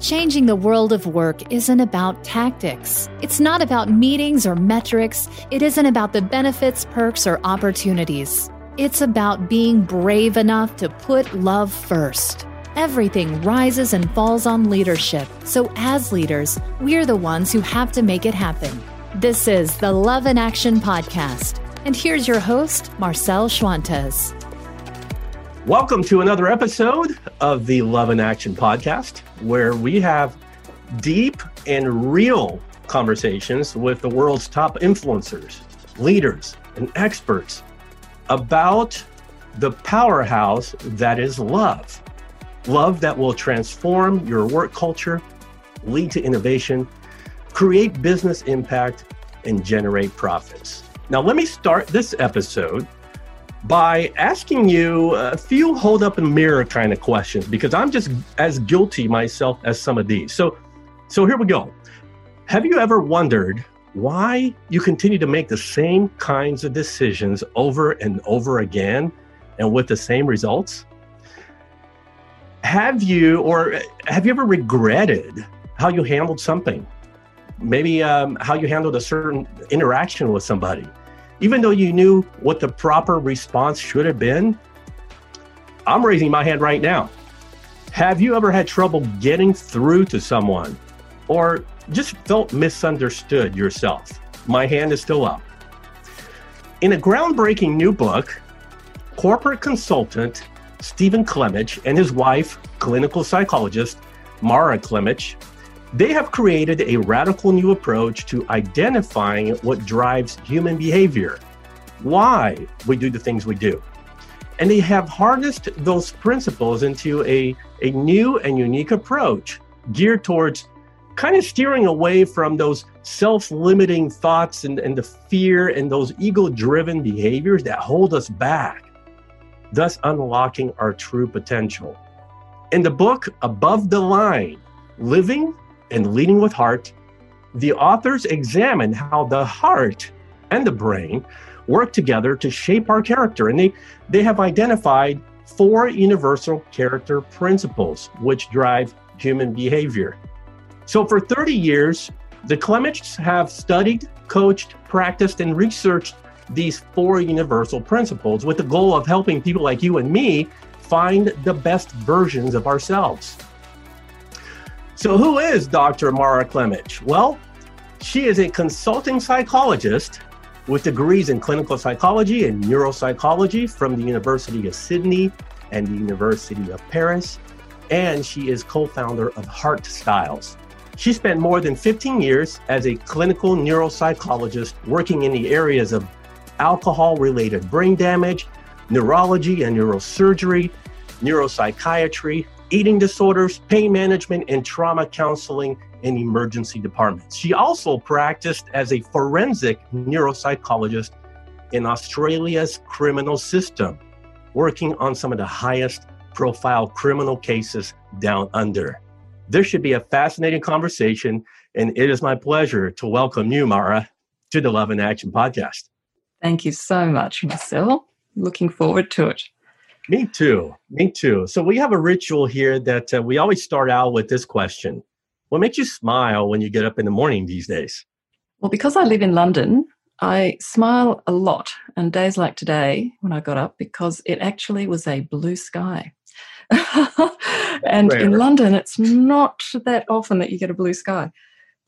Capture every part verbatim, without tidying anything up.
Changing the world of work isn't about tactics. It's not about meetings or metrics. It isn't about the benefits, perks, or opportunities. It's about being brave enough to put love first. Everything rises and falls on leadership. So as leaders, we're the ones who have to make it happen. This is the Love in Action Podcast. And here's your host, Marcel Schwantes. Welcome to another episode of the Love in Action Podcast, where we have deep and real conversations with the world's top influencers, leaders, and experts about the powerhouse that is love. Love that will transform your work culture, lead to innovation, create business impact, and generate profits. Now, let me start this episode by asking you a few hold up and mirror kind of questions, because I'm just as guilty myself as some of these. So, so here we go. Have you ever wondered why you continue to make the same kinds of decisions over and over again and with the same results? Have you or have you ever regretted how you handled something? Maybe um, how you handled a certain interaction with somebody, even though you knew what the proper response should have been? I'm raising my hand right now. Have you ever had trouble getting through to someone or just felt misunderstood yourself? My hand is still up. In a groundbreaking new book, corporate consultant Stephen Klemich and his wife, clinical psychologist Mara Klemich, they have created a radical new approach to identifying what drives human behavior, why we do the things we do. And they have harnessed those principles into a, a new and unique approach geared towards kind of steering away from those self-limiting thoughts and, and the fear and those ego-driven behaviors that hold us back, thus unlocking our true potential. In the book, Above the Line, Living and Leading with Heart, the authors examine how the heart and the brain work together to shape our character. And they, they have identified four universal character principles which drive human behavior. So for thirty years, the Klemichs have studied, coached, practiced, and researched these four universal principles with the goal of helping people like you and me find the best versions of ourselves. So who is Doctor Mara Klemich? Well, she is a consulting psychologist with degrees in clinical psychology and neuropsychology from the University of Sydney and the University of Paris. And she is co-founder of Heart Styles. She spent more than fifteen years as a clinical neuropsychologist working in the areas of alcohol-related brain damage, neurology and neurosurgery, neuropsychiatry, eating disorders, pain management, and trauma counseling in emergency departments. She also practiced as a forensic neuropsychologist in Australia's criminal system, working on some of the highest profile criminal cases down under. This should be a fascinating conversation, and it is my pleasure to welcome you, Mara, to the Love in Action Podcast. Thank you so much, Marcel. Looking forward to it. Me too. Me too. So we have a ritual here that uh, we always start out with this question. What makes you smile when you get up in the morning these days? Well, because I live in London, I smile a lot on days like today when I got up because it actually was a blue sky. And rare. In London, it's not that often that you get a blue sky.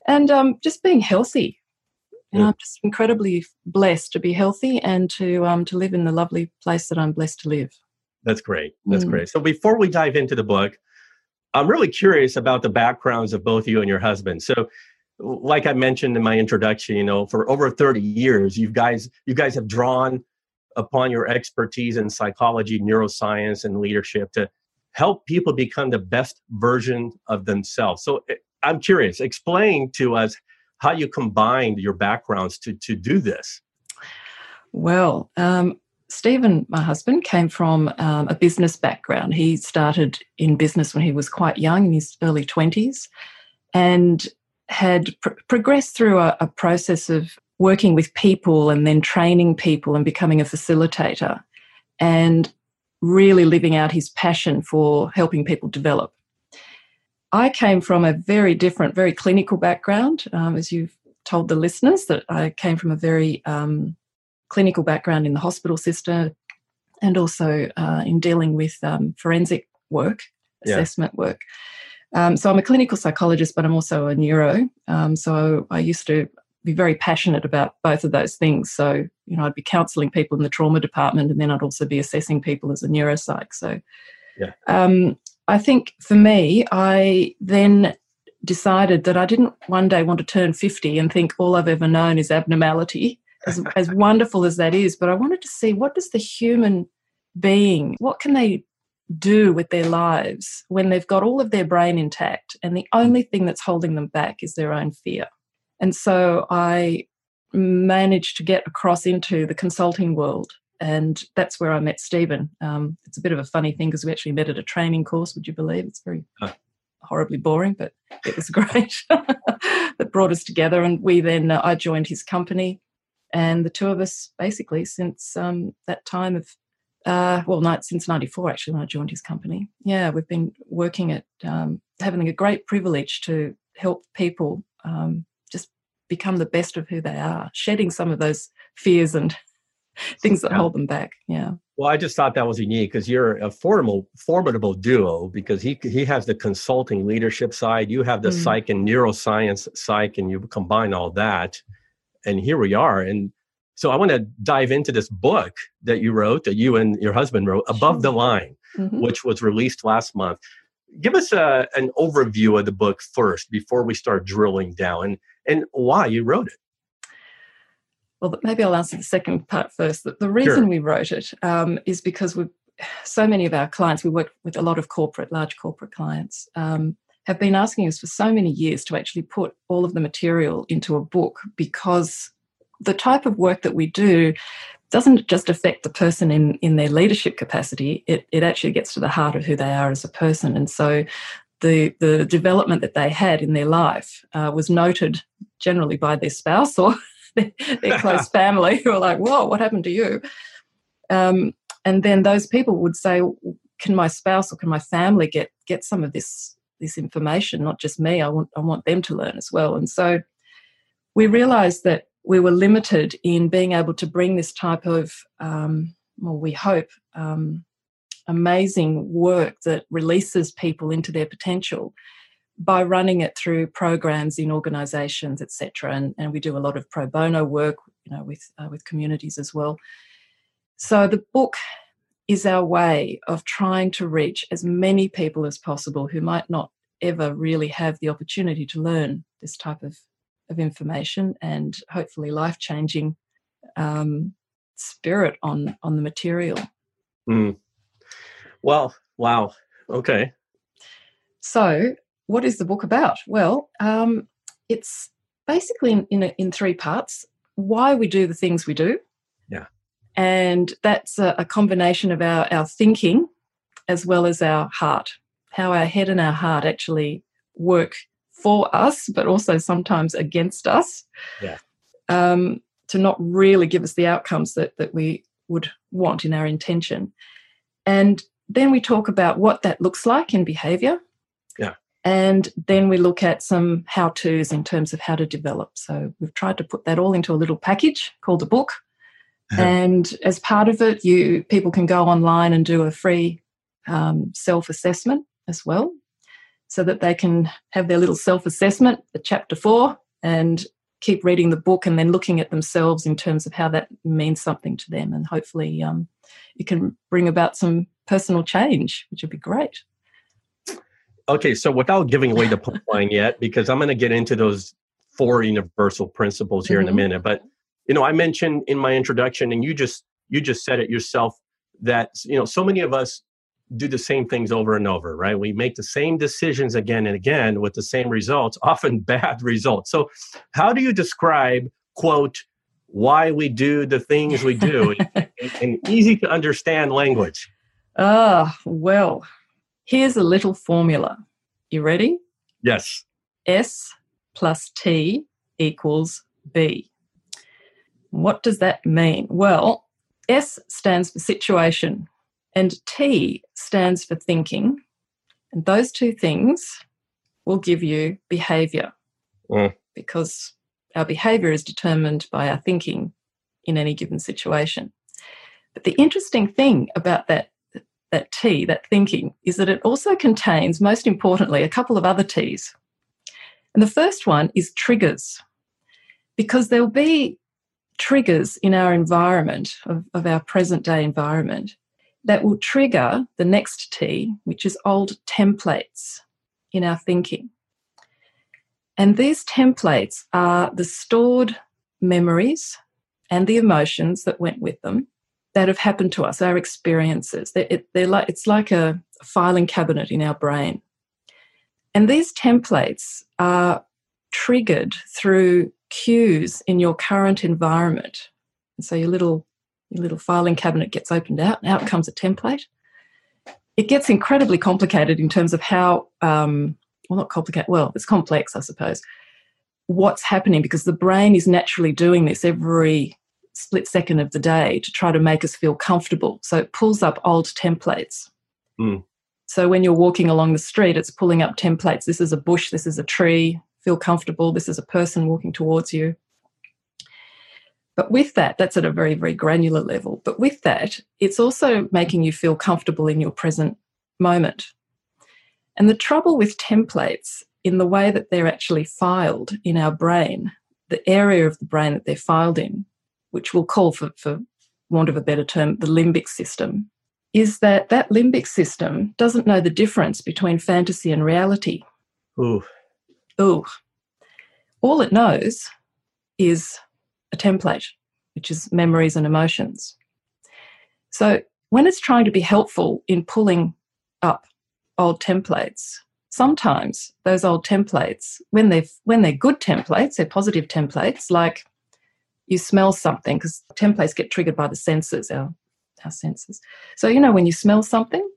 And um, just being healthy. And I'm just incredibly blessed to be healthy and to um, to live in the lovely place that I'm blessed to live. That's great. That's mm. great. So before we dive into the book, I'm really curious about the backgrounds of both you and your husband. So like I mentioned in my introduction, you know, for over thirty years, you guys, you guys have drawn upon your expertise in psychology, neuroscience, and leadership to help people become the best version of themselves. So I'm curious, explain to us how you combined your backgrounds to, to do this. Well, um, Stephen, my husband, came from um, a business background. He started in business when he was quite young, in his early twenties, and had pr- progressed through a, a process of working with people and then training people and becoming a facilitator and really living out his passion for helping people develop. I came from a very different, very clinical background, um, as you've told the listeners, that I came from a very um, clinical background in the hospital system and also uh, in dealing with um, forensic work, assessment yeah. work. Um, so I'm a clinical psychologist, but I'm also a neuro. Um, so I used to be very passionate about both of those things. So, you know, I'd be counselling people in the trauma department, and then I'd also be assessing people as a neuropsych. So yeah. um, I think for me, I then decided that I didn't one day want to turn fifty and think all I've ever known is abnormality, as, as wonderful as that is. But I wanted to see, what does the human being, what can they do with their lives when they've got all of their brain intact and the only thing that's holding them back is their own fear? And so I managed to get across into the consulting world, and that's where I met Stephen. Um, it's a bit of a funny thing because we actually met at a training course, would you believe? It's very oh. horribly boring, but it was great. That brought us together, and we then, uh, I joined his company, and the two of us basically since um, that time of, uh, well, not, since ninety-four actually when I joined his company. Yeah, we've been working at um, having a great privilege to help people um, become the best of who they are, shedding some of those fears and things that yeah. hold them back. Yeah. Well, I just thought that was unique because you're a formidable, formidable duo, because he he has the consulting leadership side, you have the mm. psych and neuroscience psych, and you combine all that. And here we are. And so I want to dive into this book that you wrote, that you and your husband wrote, Above sure. the Line, mm-hmm. which was released last month. Give us a, an overview of the book first before we start drilling down. And, and why you wrote it? Well, maybe I'll answer the second part first. The reason sure. we wrote it um, is because we, so many of our clients, we work with a lot of corporate, large corporate clients, um, have been asking us for so many years to actually put all of the material into a book, because the type of work that we do doesn't just affect the person in, in their leadership capacity. It, it actually gets to the heart of who they are as a person. And so The, the development that they had in their life uh, was noted generally by their spouse or their, their close family, who are like, whoa, what happened to you? Um, and then those people would say, can my spouse or can my family get get some of this this information, not just me? I want, I want them to learn as well. And so we realised that we were limited in being able to bring this type of, um, well, we hope, um amazing work that releases people into their potential by running it through programs in organisations, et cetera. And, and we do a lot of pro bono work, you know, with uh, with communities as well. So the book is our way of trying to reach as many people as possible who might not ever really have the opportunity to learn this type of of information, and hopefully life-changing um, spirit on on the material. Mm. Well, wow. Okay. So what is the book about? Well, um, it's basically in in, a, in three parts. Why we do the things we do. Yeah. And that's a, a combination of our, our thinking as well as our heart, how our head and our heart actually work for us, but also sometimes against us. Yeah. Um, to not really give us the outcomes that, that we would want in our intention. And then we talk about what that looks like in behaviour. Yeah. And then we look at some how-tos in terms of how to develop. So we've tried to put that all into a little package called a book. Uh-huh. And as part of it, you people can go online and do a free um, self-assessment as well, so that they can have their little self-assessment at chapter four and keep reading the book and then looking at themselves in terms of how that means something to them. And hopefully um, it can bring about some personal change, which would be great. Okay, so without giving away the punchline yet, because I'm going to get into those four universal principles here mm-hmm. in a minute. But, you know, I mentioned in my introduction, and you just you just said it yourself, that, you know, so many of us do the same things over and over, right? We make the same decisions again and again with the same results, often bad results. So how do you describe, quote, why we do the things we do in, in easy to understand language? Ah, oh, well, here's a little formula. You ready? Yes. S plus T equals B. What does that mean? Well, S stands for situation and T stands for thinking. And those two things will give you behaviour, mm. because our behaviour is determined by our thinking in any given situation. But the interesting thing about that that T, that thinking, is that it also contains, most importantly, a couple of other T's. And the first one is triggers, because there will be triggers in our environment, of, of our present-day environment, that will trigger the next T, which is old templates in our thinking. And these templates are the stored memories and the emotions that went with them that have happened to us, our experiences. They're, they're like, it's like a filing cabinet in our brain. And these templates are triggered through cues in your current environment. And so your little, your little filing cabinet gets opened out, and out comes a template. It gets incredibly complicated in terms of how, um, well, not complicated, well, it's complex, I suppose, what's happening, because the brain is naturally doing this every split second of the day to try to make us feel comfortable. So it pulls up old templates. Mm. So when you're walking along the street, it's pulling up templates. This is a bush, this is a tree, feel comfortable, this is a person walking towards you. But with that, that's at a very, very granular level. But with that, it's also making you feel comfortable in your present moment. And the trouble with templates in the way that they're actually filed in our brain, the area of the brain that they're filed in, which we'll call, for, for want of a better term, the limbic system, is that that limbic system doesn't know the difference between fantasy and reality. Ooh. Ooh. All it knows is a template, which is memories and emotions. So when it's trying to be helpful in pulling up old templates, sometimes those old templates, when they're, when they're good templates, they're positive templates, like you smell something, because templates get triggered by the senses, our, our senses. So, you know, when you smell something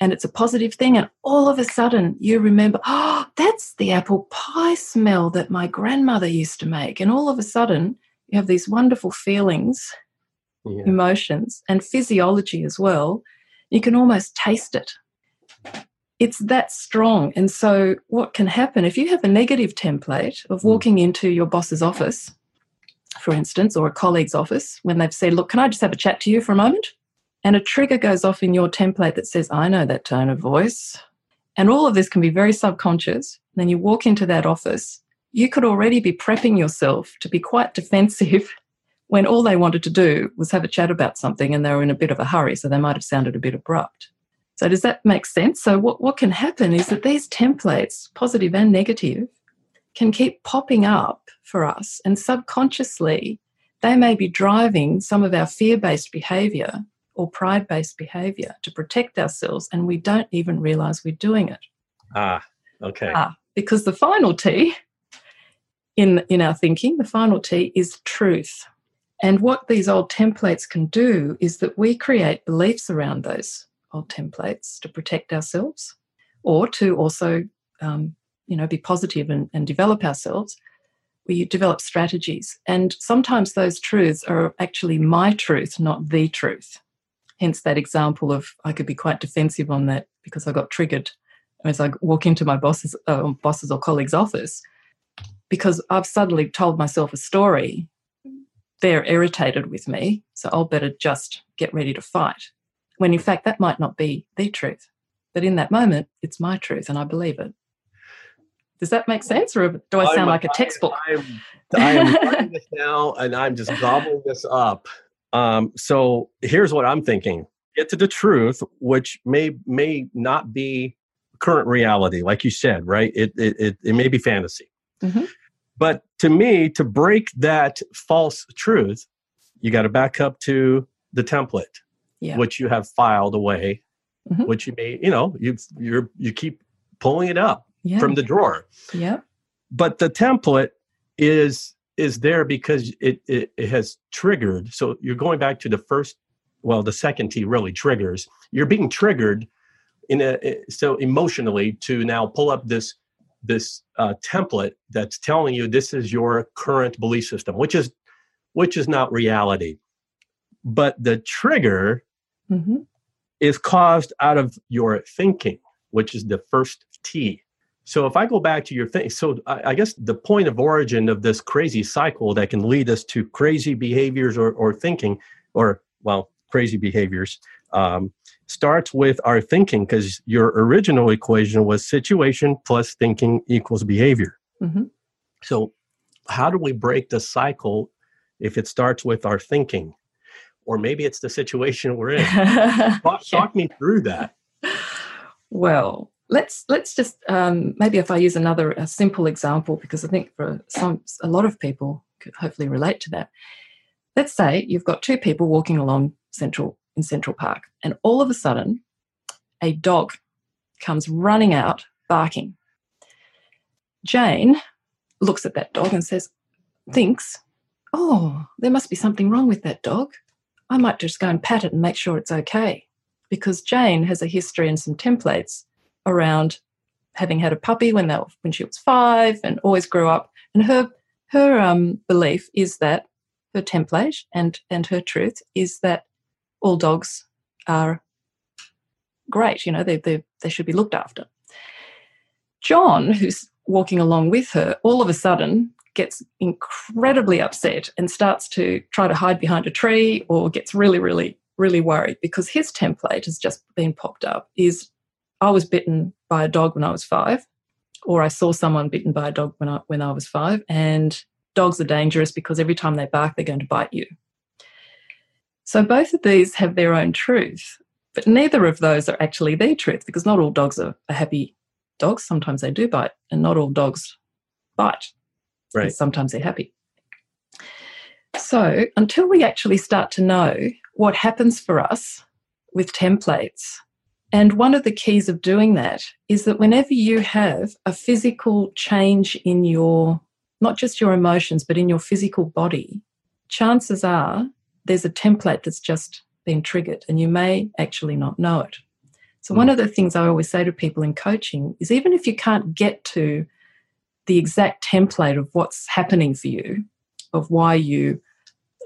and it's a positive thing and all of a sudden you remember, oh, that's the apple pie smell that my grandmother used to make. And all of a sudden you have these wonderful feelings, yeah. emotions, and physiology as well. You can almost taste it. It's that strong. And so what can happen if you have a negative template of walking into your boss's office, for instance, or a colleague's office, when they've said, look, can I just have a chat to you for a moment? And a trigger goes off in your template that says, I know that tone of voice. And all of this can be very subconscious. And then you walk into that office. You could already be prepping yourself to be quite defensive when all they wanted to do was have a chat about something and they were in a bit of a hurry, so they might have sounded a bit abrupt. So does that make sense? So what, what can happen is that these templates, positive and negative, can keep popping up for us, and subconsciously they may be driving some of our fear-based behaviour or pride-based behaviour to protect ourselves, and we don't even realise we're doing it. Ah, okay. Ah, because the final T in, in our thinking, the final T is truth. And what these old templates can do is that we create beliefs around those old templates to protect ourselves, or to also um, you know, be positive and, and develop ourselves. We develop strategies. And sometimes those truths are actually my truth, not the truth. Hence that example of I could be quite defensive on that because I got triggered as I walk into my boss's, uh, boss's or colleague's office, because I've suddenly told myself a story. They're irritated with me, so I'll better just get ready to fight. When in fact that might not be the truth. But in that moment, it's my truth and I believe it. Does that make sense, or do I sound I'm, like a textbook? I'm, I'm, I'm writing this now, and I'm just gobbling this up. Um, so here's what I'm thinking. Get to the truth, which may may not be current reality, like you said, right? It it it, it may be fantasy. Mm-hmm. But to me, to break that false truth, you got to back up to the template, yeah. which you have filed away, mm-hmm. which you may, you know, you you're, you keep pulling it up. Yeah. From the drawer. Yeah. But the template is is there because it, it, it has triggered. So you're going back to the first, well, the second T really triggers. You're being triggered in a, so emotionally to now pull up this this uh, template that's telling you this is your current belief system, which is which is not reality. But the trigger mm-hmm. is caused out of your thinking, which is the first T. So if I go back to your thing, so I, I guess the point of origin of this crazy cycle that can lead us to crazy behaviors or, or thinking, or, well, crazy behaviors, um, starts with our thinking, because your original equation was situation plus thinking equals behavior. Mm-hmm. So how do we break the cycle if it starts with our thinking? Or maybe it's the situation we're in. talk, talk me through that. Well, let's let's just um, maybe if I use another a simple example, because I think for some a lot of people could hopefully relate to that. Let's say you've got two people walking along Central in Central Park, and all of a sudden, a dog comes running out barking. Jane looks at that dog and says, thinks, "Oh, there must be something wrong with that dog. I might just go and pat it and make sure it's okay." Because Jane has a history and some templates around having had a puppy when they were, when she was five, and always grew up. And her her um, belief is that her template and and her truth is that all dogs are great. You know, they they they should be looked after. John, who's walking along with her, all of a sudden gets incredibly upset and starts to try to hide behind a tree, or gets really really. really worried because his template has just been popped up is, I was bitten by a dog when I was five, or I saw someone bitten by a dog when I, when I was five, and dogs are dangerous because every time they bark, they're going to bite you. So both of these have their own truth, but neither of those are actually their truth, because not all dogs are, are happy dogs. Sometimes they do bite, and not all dogs bite. Right. And sometimes they're happy. So until we actually start to know what happens for us with templates. And one of the keys of doing that is that whenever you have a physical change in your, not just your emotions, but in your physical body, chances are there's a template that's just been triggered, and you may actually not know it. So one of the things I always say to people in coaching is, even if you can't get to the exact template of what's happening for you, of why you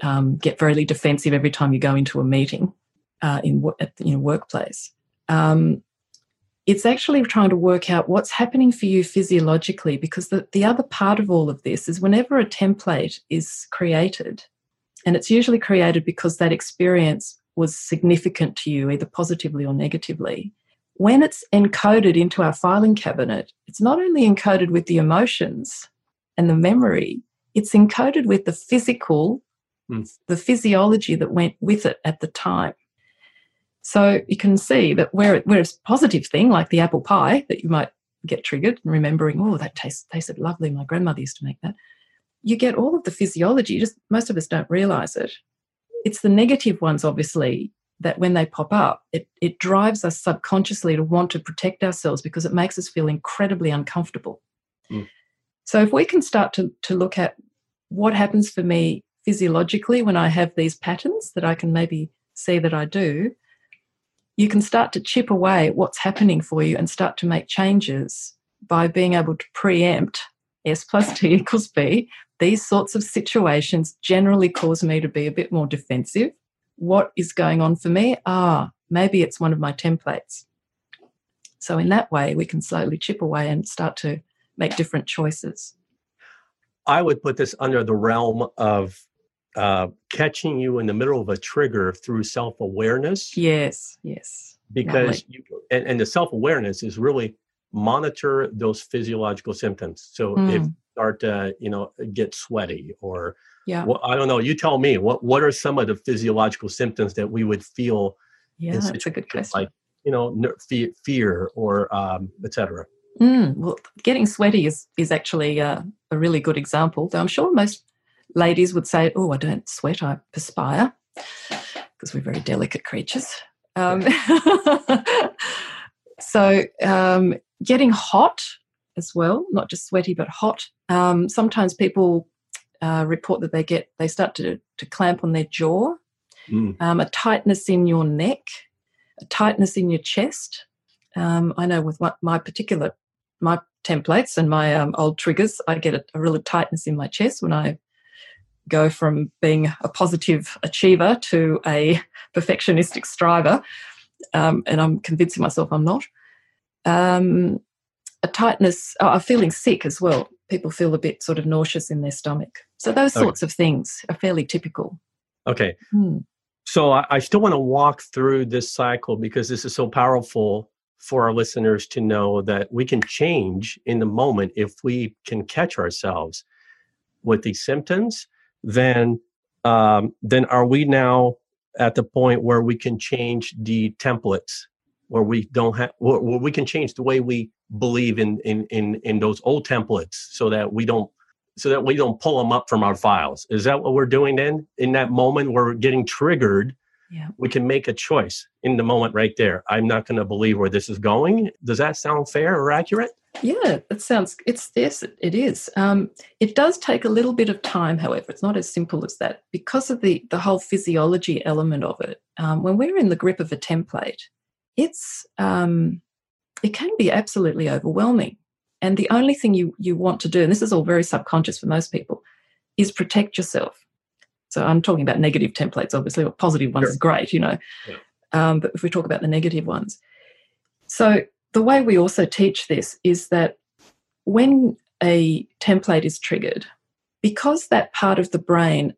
Um, get very defensive every time you go into a meeting uh, in at the, you know, workplace. Um, it's actually trying to work out what's happening for you physiologically, because the, the other part of all of this is whenever a template is created, and it's usually created because that experience was significant to you, either positively or negatively, when it's encoded into our filing cabinet, it's not only encoded with the emotions and the memory, it's encoded with the physical, the physiology that went with it at the time. So you can see that where, it, where it's a positive thing, like the apple pie, that you might get triggered and remembering, oh, that tastes, tasted lovely, my grandmother used to make that. You get all of the physiology, just most of us don't realise it. It's the negative ones, obviously, that when they pop up, it, it drives us subconsciously to want to protect ourselves, because it makes us feel incredibly uncomfortable. Mm. So if we can start to, to look at what happens for me physiologically, when I have these patterns that I can maybe see that I do, you can start to chip away what's happening for you and start to make changes by being able to preempt S plus T equals B. These sorts of situations generally cause me to be a bit more defensive. What is going on for me? Ah, maybe it's one of my templates. So in that way, we can slowly chip away and start to make different choices. I would put this under the realm of Uh, catching you in the middle of a trigger through self-awareness. Yes, yes. Because you, and, and the self-awareness is really monitor those physiological symptoms. So mm. if you start to, you know, get sweaty or, yeah. well, I don't know, you tell me, what, what are some of the physiological symptoms that we would feel? Yeah, in that's a good question. Like, you know, fear, fear or um, et cetera. Mm, well, getting sweaty is, is actually uh, a really good example, though I'm sure most ladies would say, oh, I don't sweat, I perspire, because we're very delicate creatures. Um, so um, getting hot as well, not just sweaty but hot. Um, sometimes people uh, report that they get they start to, to clamp on their jaw, mm. um, a tightness in your neck, a tightness in your chest. Um, I know with what my particular, my templates and my um, old triggers, I get a, a real tightness in my chest when I go from being a positive achiever to a perfectionistic striver, um, and I'm convincing myself I'm not. Um, a tightness, uh, feeling sick as well. People feel a bit sort of nauseous in their stomach. So those sorts okay. of things are fairly typical. Okay. Hmm. So I, I still want to walk through this cycle because this is so powerful for our listeners to know that we can change in the moment if we can catch ourselves with these symptoms. Then, um, then are we now at the point where we can change the templates, where we don't have, where we can change the way we believe in, in in in those old templates, so that we don't, so that we don't pull them up from our files? Is that what we're doing then? In that moment where we're getting triggered, yeah. we can make a choice in the moment right there. I'm not going to believe where this is going. Does that sound fair or accurate? Yeah, it sounds, it's yes, it is. Um, it does take a little bit of time, however. It's not as simple as that because of the, the whole physiology element of it. Um, when we're in the grip of a template, it's um, it can be absolutely overwhelming. And the only thing you, you want to do, and this is all very subconscious for most people, is protect yourself. So I'm talking about negative templates, obviously, or positive ones sure. is great, you know. Yeah. Um, but if we talk about the negative ones. So the way we also teach this is that when a template is triggered, because that part of the brain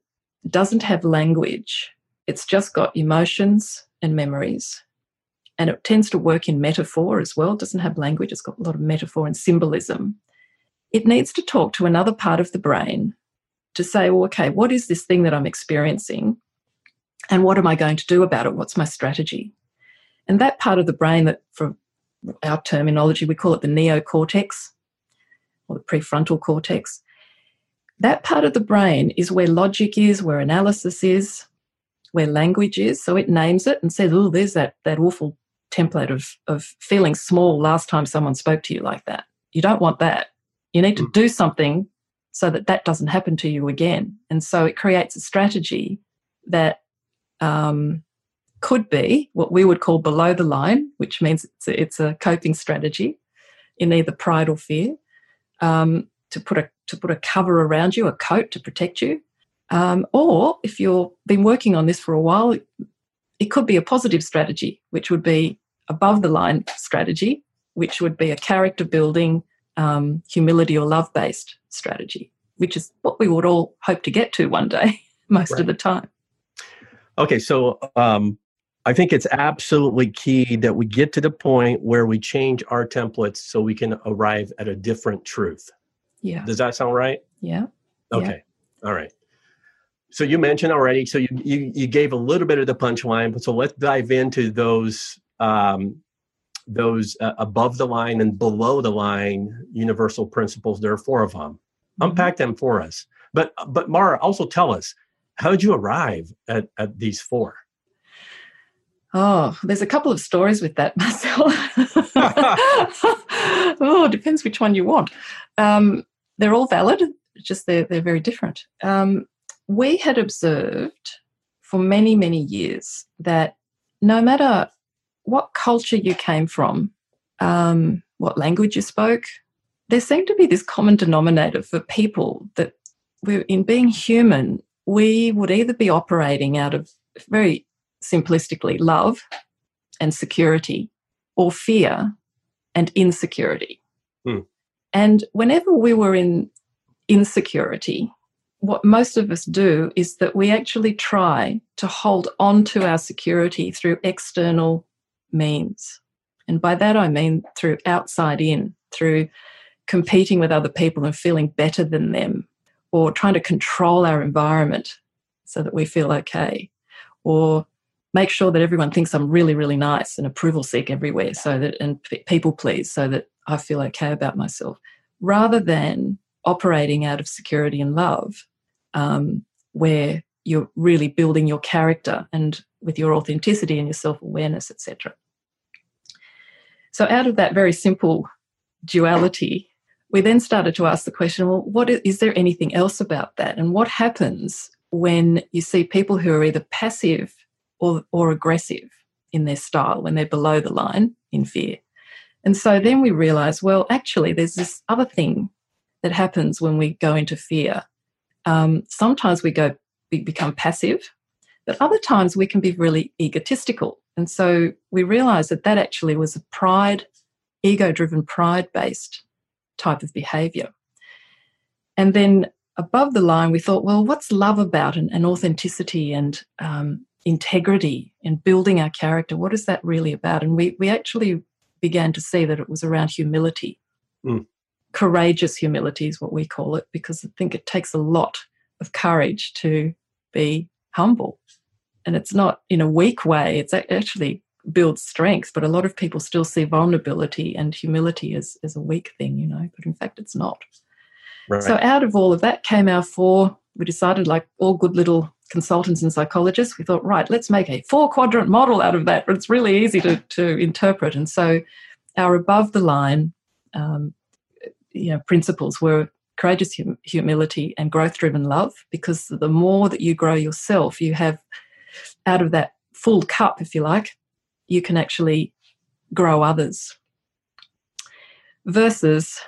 doesn't have language, it's just got emotions and memories, and it tends to work in metaphor as well. It doesn't have language. It's got a lot of metaphor and symbolism. It needs to talk to another part of the brain to say, well, okay, what is this thing that I'm experiencing and what am I going to do about it? What's my strategy? And that part of the brain that, for our terminology, we call it the neocortex or the prefrontal cortex. That part of the brain is where logic is, where analysis is, where language is. So it names it and says, oh, there's that that awful template of, of feeling small last time someone spoke to you like that. You don't want that. You need to do something so that that doesn't happen to you again. And so it creates a strategy that um, could be what we would call below the line, which means it's a, it's a coping strategy in either pride or fear, um, to put a to put a cover around you, a coat to protect you. Um, or if you've been working on this for a while, it could be a positive strategy, which would be above the line strategy, which would be a character building, um, humility or love-based strategy, which is what we would all hope to get to one day most right. of the time. Okay, so um, I think it's absolutely key that we get to the point where we change our templates so we can arrive at a different truth. Yeah. Does that sound right? Yeah. Okay. Yeah. All right. So you mentioned already, so you, you, you gave a little bit of the punchline, but so let's dive into those um, those uh, above the line and below the line universal principles. There are four of them. Mm-hmm. Unpack them for us. But, but Mara, also tell us, how did you arrive at, at these four? Oh, there's a couple of stories with that, Marcel. Oh, depends which one you want. Um, they're all valid, just they're, they're very different. Um, we had observed for many, many years that no matter what culture you came from, um, what language you spoke, there seemed to be this common denominator for people that we're in being human. We would either be operating out of, very simplistically, love and security, or fear and insecurity. Hmm. And whenever we were in insecurity, what most of us do is that we actually try to hold on to our security through external means. And by that I mean through outside in, through competing with other people and feeling better than them, or trying to control our environment so that we feel okay, or make sure that everyone thinks I'm really, really nice and approval seek everywhere so that, and people please so that I feel okay about myself, rather than operating out of security and love, um, where you're really building your character and with your authenticity and your self-awareness, et cetera. So out of that very simple duality, we then started to ask the question, well, what is, is there anything else about that? And what happens when you see people who are either passive or, or aggressive in their style, when they're below the line in fear? And so then we realize, well, actually, there's this other thing that happens when we go into fear. Um, sometimes we go we become passive, but other times we can be really egotistical. And so we realize that that actually was a pride ego-driven, pride-based type of behaviour. And then above the line, we thought, well, what's love about, and, and authenticity and um, integrity and building our character? What is that really about? And we we actually began to see that it was around humility. Mm. Courageous humility is what we call it, because I think it takes a lot of courage to be humble. And it's not in a weak way. It's actually builds strength, but a lot of people still see vulnerability and humility as, as a weak thing, you know, but in fact it's not. Right. So out of all of that came our four, we decided, like all good little consultants and psychologists, we thought, right, let's make a four-quadrant model out of that. It's really easy to, to interpret. And so our above-the-line um, you know, principles were courageous hum- humility and growth-driven love, because the more that you grow yourself, you have out of that full cup, if you like, you can actually grow others, versus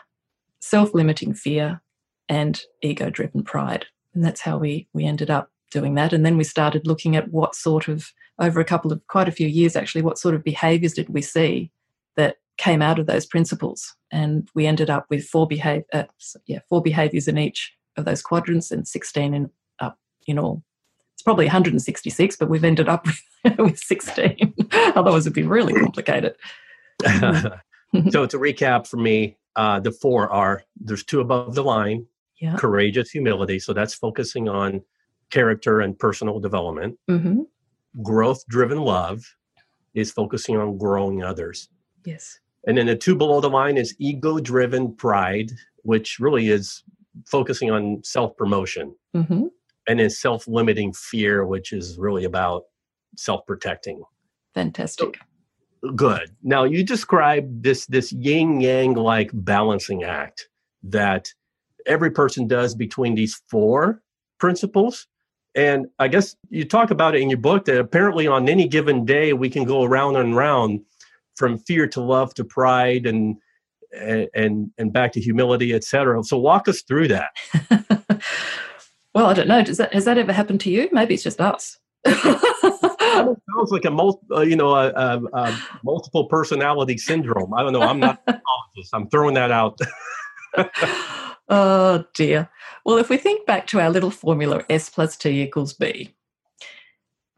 self-limiting fear and ego-driven pride. And that's how we we ended up doing that. And then we started looking at what sort of, over a couple of, quite a few years actually, what sort of behaviours did we see that came out of those principles. And we ended up with four behav- uh, yeah, four behaviours in each of those quadrants, and sixteen in, up in all. It's probably one hundred sixty-six, but we've ended up with, with sixteen. Otherwise, it'd be really complicated. So to recap for me, uh, the four are, there's two above the line, yeah. Courageous humility. So that's focusing on character and personal development. Mm-hmm. Growth-driven love is focusing on growing others. Yes. And then the two below the line is ego-driven pride, which really is focusing on self-promotion. Mm-hmm. And then self-limiting fear, which is really about self-protecting. Fantastic. So, good. Now, you described this this yin-yang-like balancing act that every person does between these four principles. And I guess you talk about it in your book that apparently on any given day, we can go around and round from fear to love to pride and and and back to humility, et cetera. So walk us through that. Well, I don't know. Does that, has that ever happened to you? Maybe it's just us. It sounds like a mul- uh, you know, a, a, a multiple personality syndrome. I don't know. I'm not an psychologist. I'm throwing that out. Oh, dear. Well, if we think back to our little formula, S plus T equals B,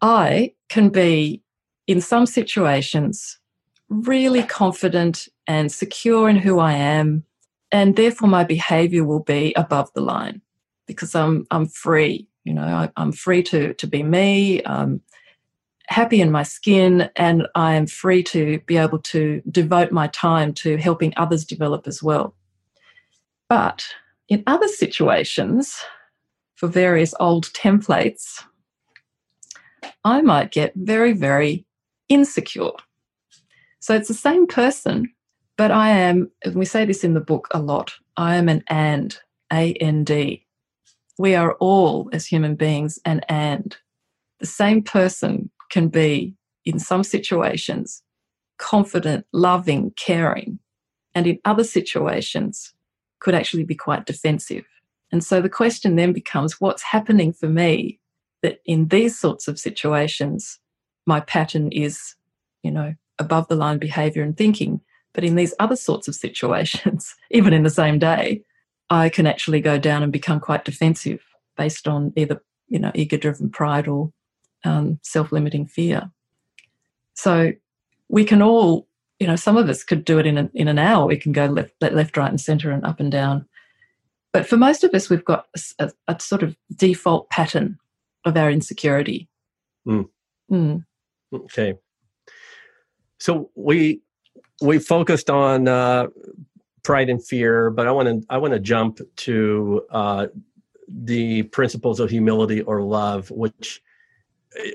I can be, in some situations, really confident and secure in who I am, and therefore my behaviour will be above the line. Because I'm I'm free, you know, I, I'm free to to be me, I'm happy in my skin, and I am free to be able to devote my time to helping others develop as well. But in other situations, for various old templates, I might get very, very insecure. So it's the same person, but I am, and we say this in the book a lot, I am an and, A N D. We are all, as human beings, an and. The same person can be, in some situations, confident, loving, caring, and in other situations could actually be quite defensive. And so the question then becomes, what's happening for me that in these sorts of situations my pattern is, you know, above the line behaviour and thinking, but in these other sorts of situations, even in the same day, I can actually go down and become quite defensive based on either, you know, ego-driven pride or um, self-limiting fear. So we can all, you know, some of us could do it in an, in an hour. We can go left, left, right and centre and up and down. But for most of us, we've got a, a sort of default pattern of our insecurity. Mm. Mm. Okay. So we we focused on... Uh, pride and fear, but I want to I want to jump to uh, the principles of humility or love, which,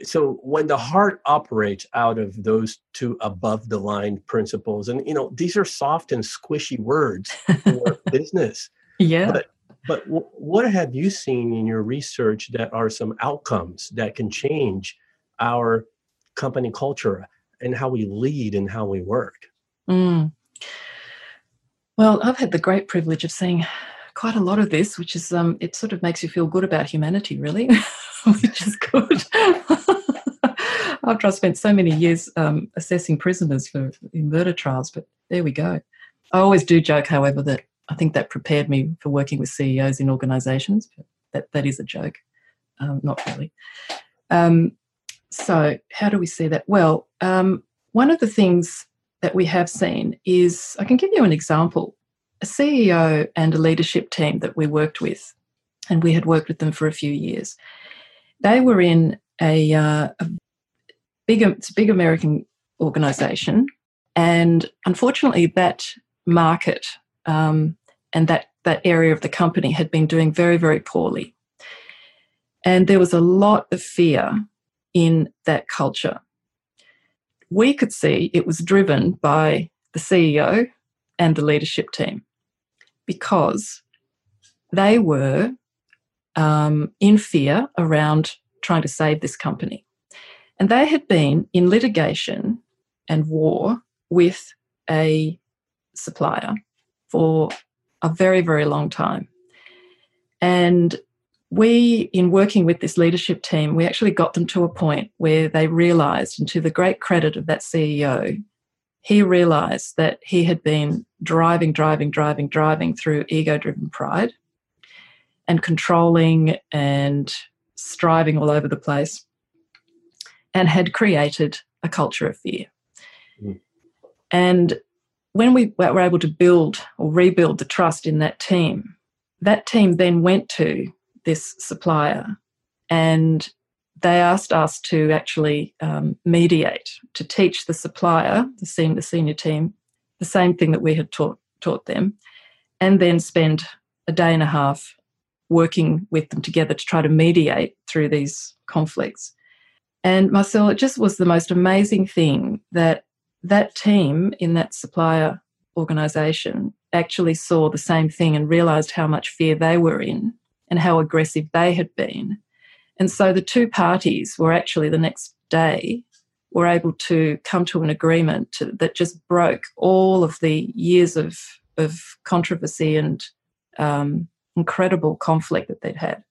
so when the heart operates out of those two above the line principles, and you know, these are soft and squishy words for business. Yeah. But, but w- what have you seen in your research that are some outcomes that can change our company culture and how we lead and how we work? Mm. Well, I've had the great privilege of seeing quite a lot of this, which is um, it sort of makes you feel good about humanity, really, which is good. after I spent so many years um, assessing prisoners for in murder trials, but there we go. I always do joke, however, that I think that prepared me for working with C E Os in organisations. That that is a joke, um, not really. Um, so how do we see that? Well, um, one of the things that we have seen is, I can give you an example, a C E O and a leadership team that we worked with, and we had worked with them for a few years. They were in a, uh, a big, it's a big American organisation, and unfortunately that market um, and that, that area of the company had been doing very, very poorly. And there was a lot of fear in that culture. We could see it was driven by the C E O and the leadership team because they were um, in fear around trying to save this company. And they had been in litigation and war with a supplier for a very, very long time. And we, in working with this leadership team, we actually got them to a point where they realised, and to the great credit of that C E O, he realised that he had been driving, driving, driving, driving through ego-driven pride and controlling and striving all over the place, and had created a culture of fear. Mm. And when we were able to build or rebuild the trust in that team, that team then went to this supplier and they asked us to actually um, mediate, to teach the supplier, the senior, the senior team, the same thing that we had taught, taught them, and then spend a day and a half working with them together to try to mediate through these conflicts. And Marcel, it just was the most amazing thing that that team in that supplier organisation actually saw the same thing and realised how much fear they were in and how aggressive they had been. And so the two parties were actually the next day were able to come to an agreement to, that just broke all of the years of, of controversy and um, incredible conflict that they'd had.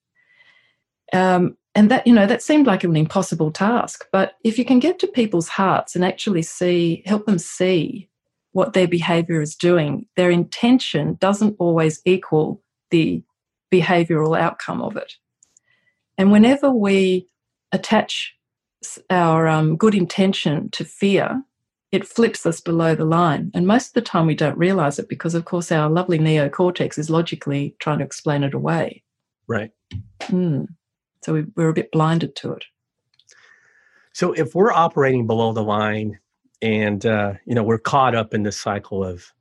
Um, and that, you know, that seemed like an impossible task. But if you can get to people's hearts and actually see, help them see what their behaviour is doing, their intention doesn't always equal the behavioural outcome of it. And whenever we attach our um, good intention to fear, it flips us below the line. And most of the time we don't realise it because, of course, our lovely neocortex is logically trying to explain it away. Right. Mm. So we, we're a bit blinded to it. So if we're operating below the line and, uh, you know, we're caught up in this cycle of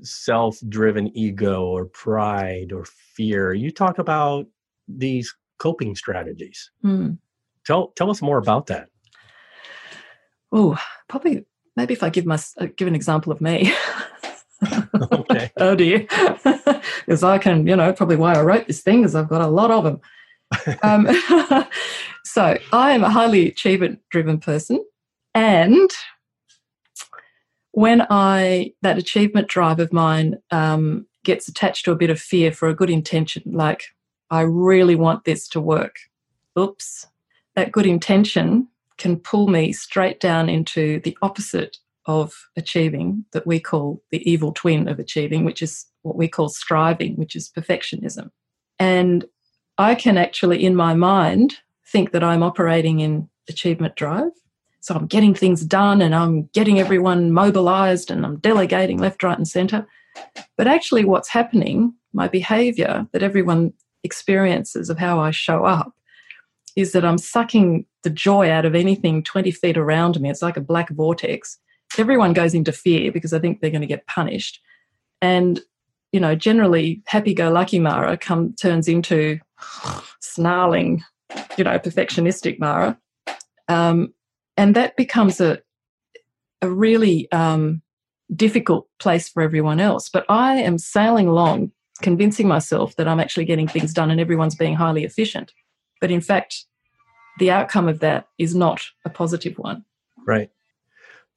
self-driven ego or pride or fear, you talk about these coping strategies. Mm. Tell tell us more about that. Oh, probably maybe if I give my uh, give an example of me. Okay. Oh dear, because I can, you know, probably why I wrote this thing is I've got a lot of them. um, so I am a highly achievement-driven person, and when I that achievement drive of mine um, gets attached to a bit of fear for a good intention, like I really want this to work. Oops. That good intention can pull me straight down into the opposite of achieving that we call the evil twin of achieving, which is what we call striving, which is perfectionism. And I can actually, in my mind, think that I'm operating in achievement drive. So I'm getting things done and I'm getting everyone mobilised and I'm delegating left, right and centre. But actually what's happening, my behaviour that everyone experiences of how I show up is that I'm sucking the joy out of anything twenty feet around me. It's like a black vortex. Everyone goes into fear because I think they're going to get punished. And, you know, generally happy-go-lucky Mara come, turns into snarling, you know, perfectionistic Mara. Um, and that becomes a, a really um, difficult place for everyone else. But I am sailing along convincing myself that I'm actually getting things done and everyone's being highly efficient. But in fact, the outcome of that is not a positive one. Right.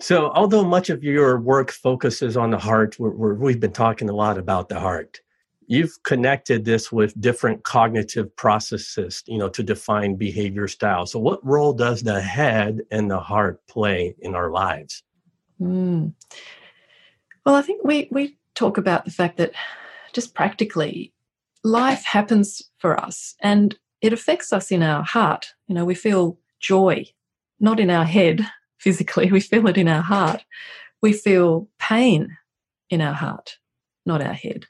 So although much of your work focuses on the heart, we're, we're, we've been talking a lot about the heart. you've connected this with different cognitive processes, you know, to define behavior style. So what role does the head and the heart play in our lives? Mm. Well, I think we we talk about the fact that just practically life happens for us and it affects us in our heart. You know, we feel joy, not in our head physically. We feel it in our heart. We feel pain in our heart, not our head.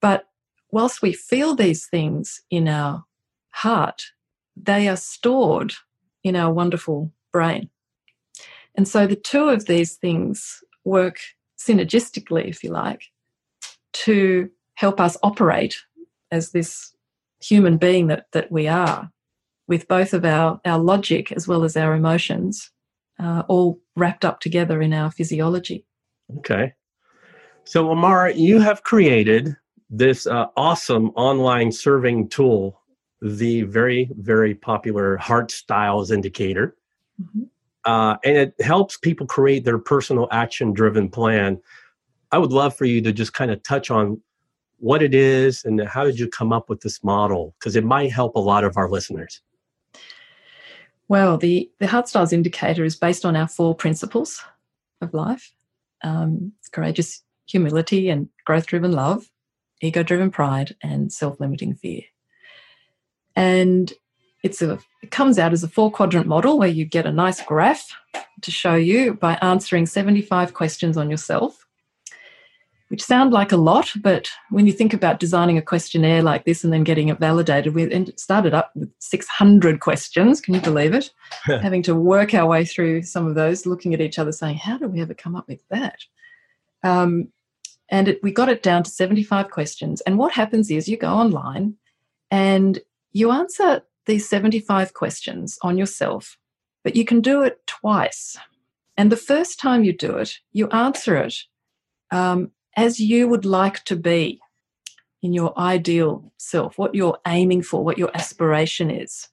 But whilst we feel these things in our heart, they are stored in our wonderful brain. And so the two of these things work synergistically, if you like, to help us operate as this human being that, that we are, with both of our, our logic as well as our emotions uh, all wrapped up together in our physiology. Okay. So, Mara, you have created this uh, awesome online surveying tool, the very, very popular Heart Styles Indicator. Mm-hmm. Uh, and it helps people create their personal action-driven plan. I would love for you to just kind of touch on what it is and how did you come up with this model? Because it might help a lot of our listeners. Well, the, the Heart Styles Indicator is based on our four principles of life. Um, courageous humility and growth-driven love, ego-driven pride, and self-limiting fear. And it's a, it comes out as a four-quadrant model where you get a nice graph to show you by answering seventy-five questions on yourself, which sound like a lot, but when you think about designing a questionnaire like this and then getting it validated, we started up with six hundred questions, can you believe it? Having to work our way through some of those, looking at each other saying, how do we ever come up with that? Um, and it, we got it down to seventy-five questions. And what happens is you go online and you answer these seventy-five questions on yourself, but you can do it twice. And the first time you do it, you answer it um, as you would like to be in your ideal self, what you're aiming for, what your aspiration is.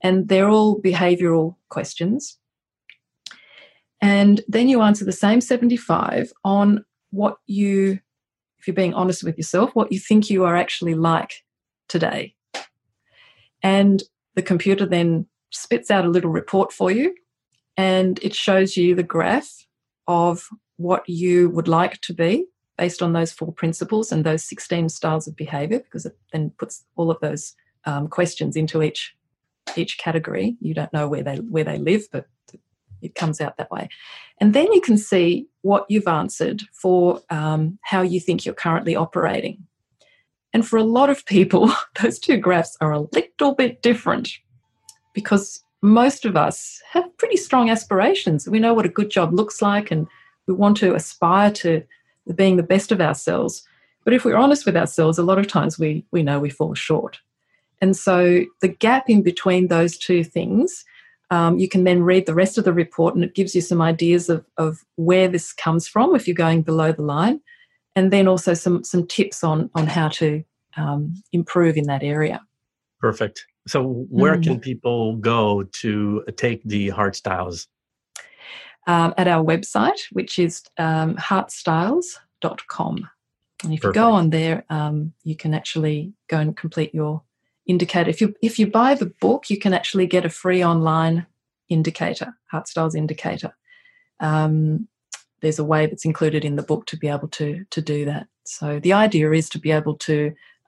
And they're all behavioural questions. And then you answer the same seventy-five on what you, if you're being honest with yourself, what you think you are actually like today. And the computer then spits out a little report for you and it shows you the graph of what you would like to be based on those four principles and those sixteen styles of behaviour, because it then puts all of those um, questions into each each category. You don't know where they where they live, but it comes out that way. And then you can see what you've answered for um, how you think you're currently operating. And for a lot of people, those two graphs are a little bit different because most of us have pretty strong aspirations. We know what a good job looks like and we want to aspire to being the best of ourselves. But if we're honest with ourselves, a lot of times we, we know we fall short. And so the gap in between those two things, Um, you can then read the rest of the report and it gives you some ideas of, of where this comes from if you're going below the line, and then also some some tips on, on how to um, improve in that area. Perfect. So where mm. can people go to take the Heart Styles? Um, at our website, which is um, heart styles dot com. And if Perfect. You go on there, um, you can actually go and complete your indicator. If you if you buy the book, you can actually get a free online indicator, Heart Styles Indicator. Um, there's a way that's included in the book to be able to to do that. So the idea is to be able to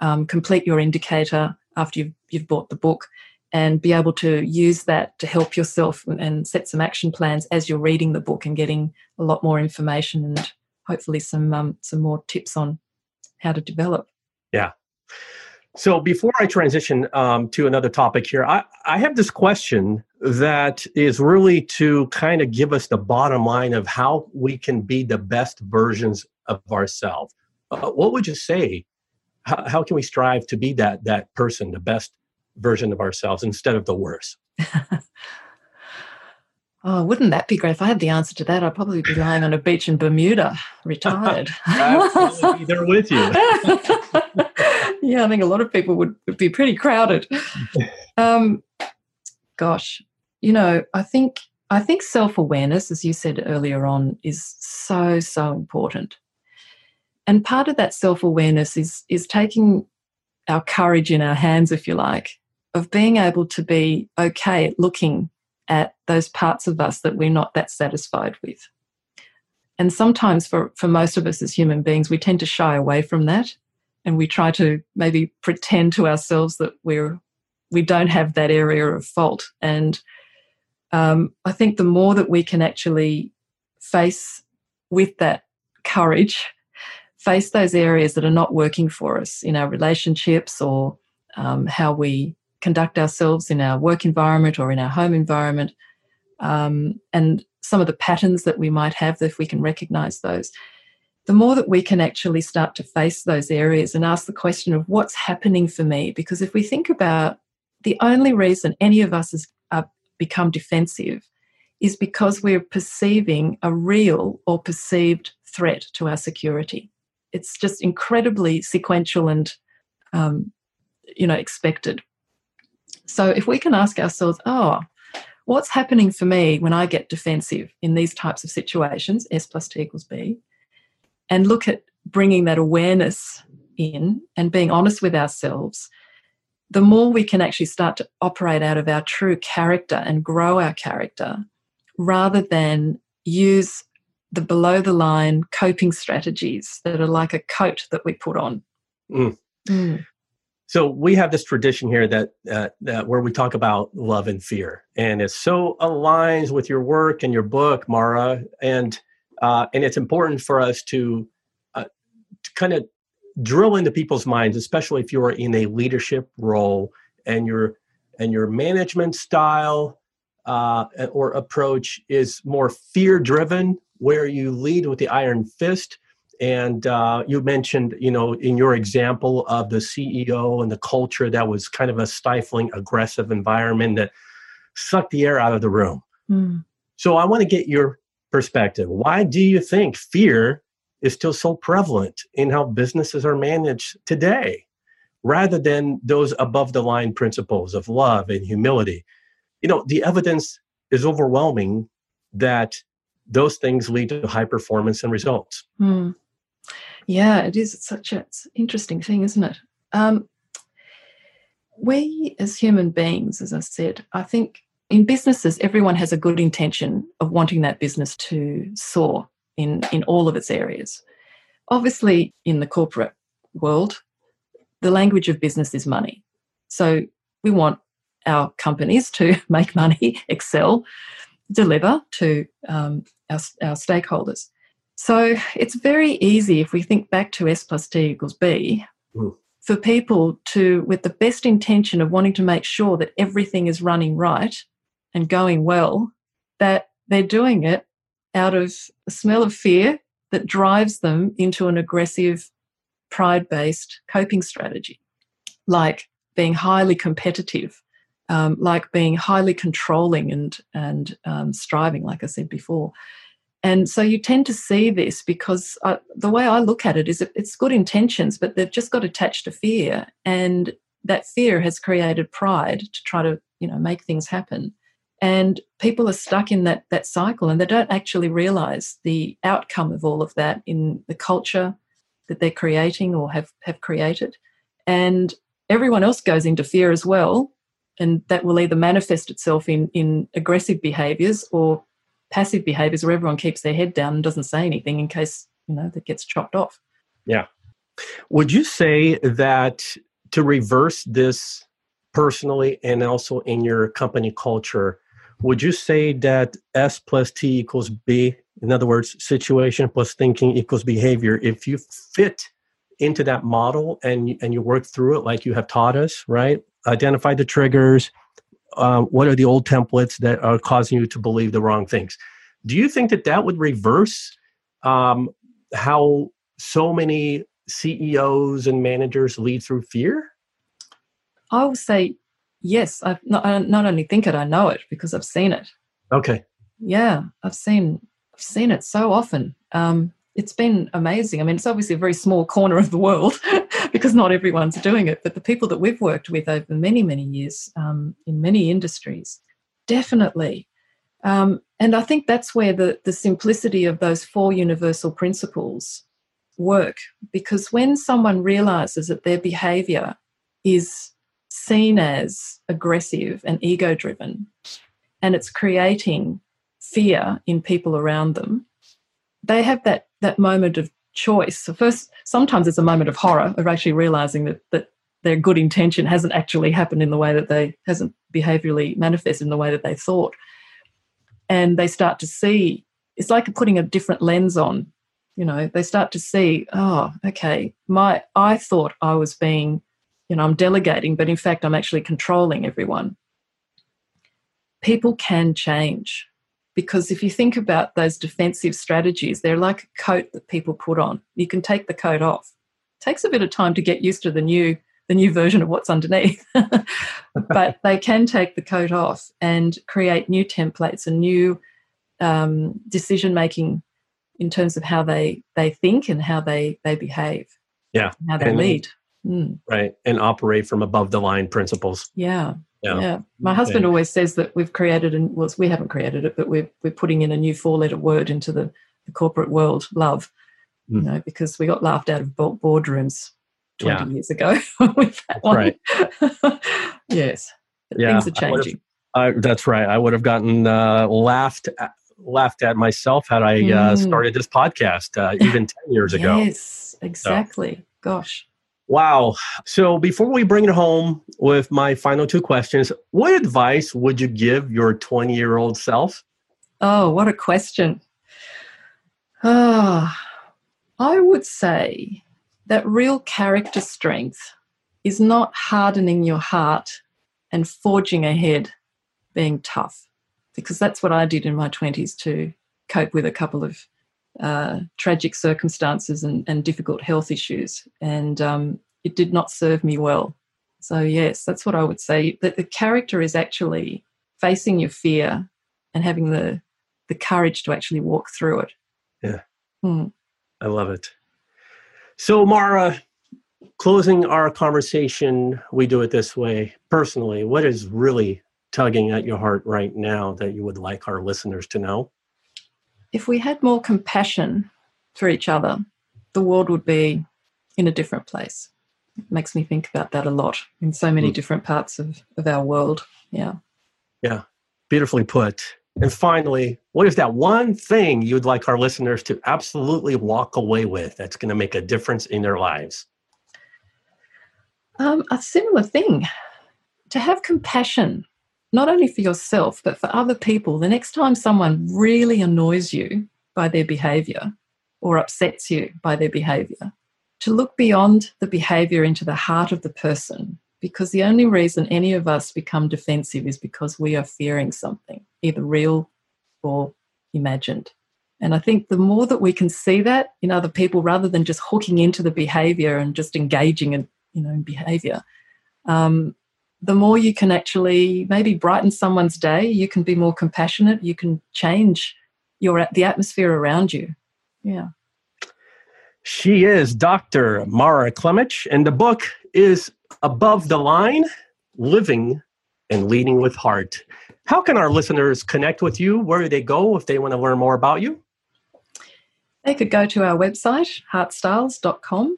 um, complete your indicator after you've you've bought the book, and be able to use that to help yourself and set some action plans as you're reading the book and getting a lot more information and hopefully some um, some more tips on how to develop. Yeah. So before I transition um, to another topic here, I, I have this question that is really to kind of give us the bottom line of how we can be the best versions of ourselves. Uh, what would you say? How, how can we strive to be that that person, the best version of ourselves instead of the worst? Oh, wouldn't that be great? If I had the answer to that, I'd probably be lying on a beach in Bermuda, retired. Absolutely, they're with you. Yeah, I think a lot of people would, would be pretty crowded. Um, gosh, you know, I think I think self-awareness, as you said earlier on, is so, so important. and part of that self-awareness is is taking our courage in our hands, if you like, of being able to be okay at looking at those parts of us that we're not that satisfied with. And sometimes for, for most of us as human beings, we tend to shy away from that, and we try to maybe pretend to ourselves that we're, we don't have that area of fault. And um, I think the more that we can actually face with that courage, face those areas that are not working for us in our relationships or um, how we conduct ourselves in our work environment or in our home environment, um, and some of the patterns that we might have, if we can recognise those, the more that we can actually start to face those areas and ask the question of what's happening for me. Because if we think about, the only reason any of us has uh, become defensive is because we're perceiving a real or perceived threat to our security. It's just incredibly sequential and, um, you know, expected. So if we can ask ourselves, oh, what's happening for me when I get defensive in these types of situations, S plus T equals B, and look at bringing that awareness in and being honest with ourselves, the more we can actually start to operate out of our true character and grow our character, rather than use the below-the-line coping strategies that are like a coat that we put on. Mm. Mm. So we have this tradition here that, uh, that where we talk about love and fear, and it so aligns with your work and your book, Mara. And uh, and it's important for us to, uh, to kind of drill into people's minds, especially if you are in a leadership role and your and your management style uh, or approach is more fear-driven, where you lead with the iron fist. And uh, you mentioned, you know, in your example of the C E O and the culture, that was kind of a stifling, aggressive environment that sucked the air out of the room. Mm. So I want to get your perspective. Why do you think fear is still so prevalent in how businesses are managed today, rather than those above the line principles of love and humility? You know, the evidence is overwhelming that those things lead to high performance and results. Mm. Yeah, it is. It's such a, it's an interesting thing, isn't it? Um, we as human beings, as I said, I think in businesses, everyone has a good intention of wanting that business to soar in, in all of its areas. Obviously, in the corporate world, the language of business is money. So we want our companies to make money, excel, deliver to um, our, our stakeholders. So it's very easy, if we think back to S plus T equals B, mm. for people to, with the best intention of wanting to make sure that everything is running right and going well, that they're doing it out of a smell of fear that drives them into an aggressive, pride-based coping strategy, like being highly competitive, um, like being highly controlling and, and um, striving, like I said before. And so you tend to see this because I, the way I look at it is it's good intentions, but they've just got attached to fear, and that fear has created pride to try to, you know, make things happen. And people are stuck in that that cycle, and they don't actually realise the outcome of all of that in the culture that they're creating or have, have created. And everyone else goes into fear as well, and that will either manifest itself in, in aggressive behaviours or passive behaviours, where everyone keeps their head down and doesn't say anything in case, you know, that gets chopped off. Yeah. Would you say that to reverse this personally and also in your company culture, would you say that S plus T equals B, in other words, situation plus thinking equals behavior, if you fit into that model and, and you work through it like you have taught us, right? Identify the triggers. Uh, what are the old templates that are causing you to believe the wrong things? Do you think that that would reverse um, how so many C E Os and managers lead through fear? I would say yes. I've not, I not only think it, I know it because I've seen it. Okay. Yeah, I've seen I've seen it so often. Um, it's been amazing. I mean, it's obviously a very small corner of the world because not everyone's doing it, but the people that we've worked with over many, many years um, in many industries, definitely. Um, and I think that's where the, the simplicity of those four universal principles work, because when someone realizes that their behavior is seen as aggressive and ego-driven, and it's creating fear in people around them, they have that that moment of choice. So first, sometimes it's a moment of horror of actually realizing that that their good intention hasn't actually happened in the way that they hasn't behaviorally manifested in the way that they thought. And they start to see, it's like putting a different lens on, you know, they start to see, oh, okay, my I thought I was being, you know, I'm delegating, but in fact I'm actually controlling everyone. People can change, because if you think about those defensive strategies, they're like a coat that people put on. You can take the coat off. It takes a bit of time to get used to the new the new version of what's underneath. But they can take the coat off and create new templates and new um, decision-making in terms of how they, they think and how they, they behave. Yeah. And how they and, lead. Mm. Right. And operate from above the line principles. Yeah. Yeah. yeah. My husband yeah. always says that we've created, and well, we haven't created it, but we're, we're putting in a new four-letter word into the, the corporate world, love, mm. you know, because we got laughed out of boardrooms twenty yeah. years ago with that one. Right. Yes. Yeah. Things are changing. I I, that's right. I would have gotten uh, laughed at, laughed at myself had I mm. uh, started this podcast uh, even ten years ago. Yes, exactly. So. Gosh. Wow. So before we bring it home with my final two questions, what advice would you give your twenty-year-old self? Oh, what a question. Oh, I would say that real character strength is not hardening your heart and forging ahead, being tough, because that's what I did in my twenties to cope with a couple of uh, tragic circumstances and, and difficult health issues, and um, it did not serve me well. So, yes, that's what I would say, that the character is actually facing your fear and having the, the courage to actually walk through it. Yeah, mm. I love it. So, Mara, closing our conversation, we do it this way. Personally, what is really tugging at your heart right now that you would like our listeners to know? If we had more compassion for each other, the world would be in a different place. It makes me think about that a lot in so many mm. different parts of, of our world. Yeah. Yeah. Beautifully put. And finally, what is that one thing you'd like our listeners to absolutely walk away with that's going to make a difference in their lives? Um, a similar thing, to have compassion, not only for yourself, but for other people. The next time someone really annoys you by their behavior or upsets you by their behavior, to look beyond the behavior into the heart of the person. Because the only reason any of us become defensive is because we are fearing something, either real or imagined. And I think the more that we can see that in other people, rather than just hooking into the behaviour and just engaging in, you know, behaviour, um, the more you can actually maybe brighten someone's day. You can be more compassionate. You can change your the atmosphere around you. Yeah. She is Doctor Mara Klemich, and the book is Above the Line, Living and Leading with Heart. How can our listeners connect with you? Where do they go if they want to learn more about you? They could go to our website, heart styles dot com.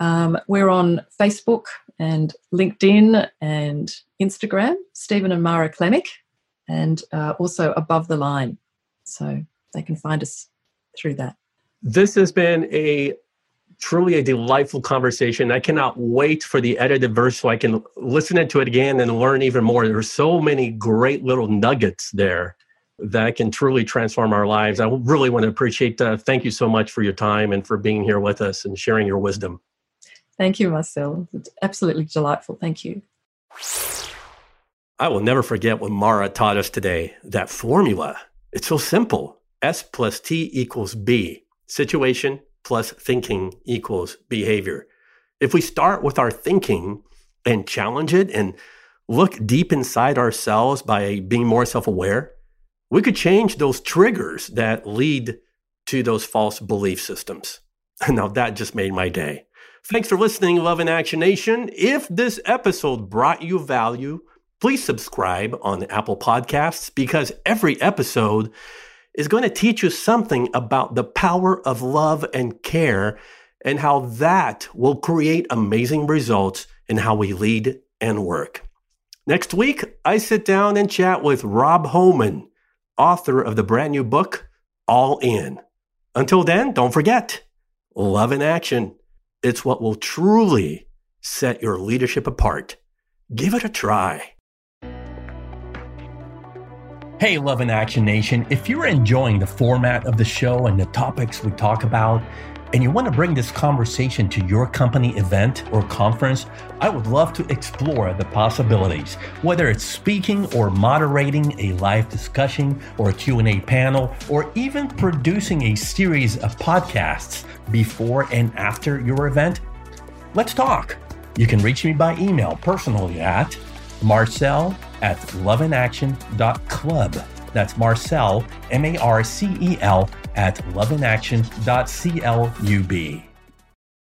Um, we're on Facebook and LinkedIn and Instagram, Stephen and Mara Klemich, and uh, also Above the Line. So they can find us through that. This has been a truly a delightful conversation. I cannot wait for the edited verse so I can listen to it again and learn even more. There are so many great little nuggets there that can truly transform our lives. I really want to appreciate that. Thank you so much for your time and for being here with us and sharing your wisdom. Thank you, Marcel. It's absolutely delightful. Thank you. I will never forget what Mara taught us today, that formula. It's so simple. S plus T equals B. Situation plus thinking equals behavior. If we start with our thinking and challenge it and look deep inside ourselves by being more self-aware, we could change those triggers that lead to those false belief systems. Now that just made my day. Thanks for listening, Love in Action Nation. If this episode brought you value, please subscribe on Apple Podcasts, because every episode is going to teach you something about the power of love and care and how that will create amazing results in how we lead and work. Next week, I sit down and chat with Rob Homan, author of the brand new book, All In. Until then, don't forget, love in action. It's what will truly set your leadership apart. Give it a try. Hey, Love in Action Nation. If you're enjoying the format of the show and the topics we talk about, and you want to bring this conversation to your company event or conference, I would love to explore the possibilities. Whether it's speaking or moderating a live discussion or a Q and A panel, or even producing a series of podcasts before and after your event, let's talk. You can reach me by email personally at marcel at loveinaction.club. That's Marcel, M A R C E L, at loveinaction dot club.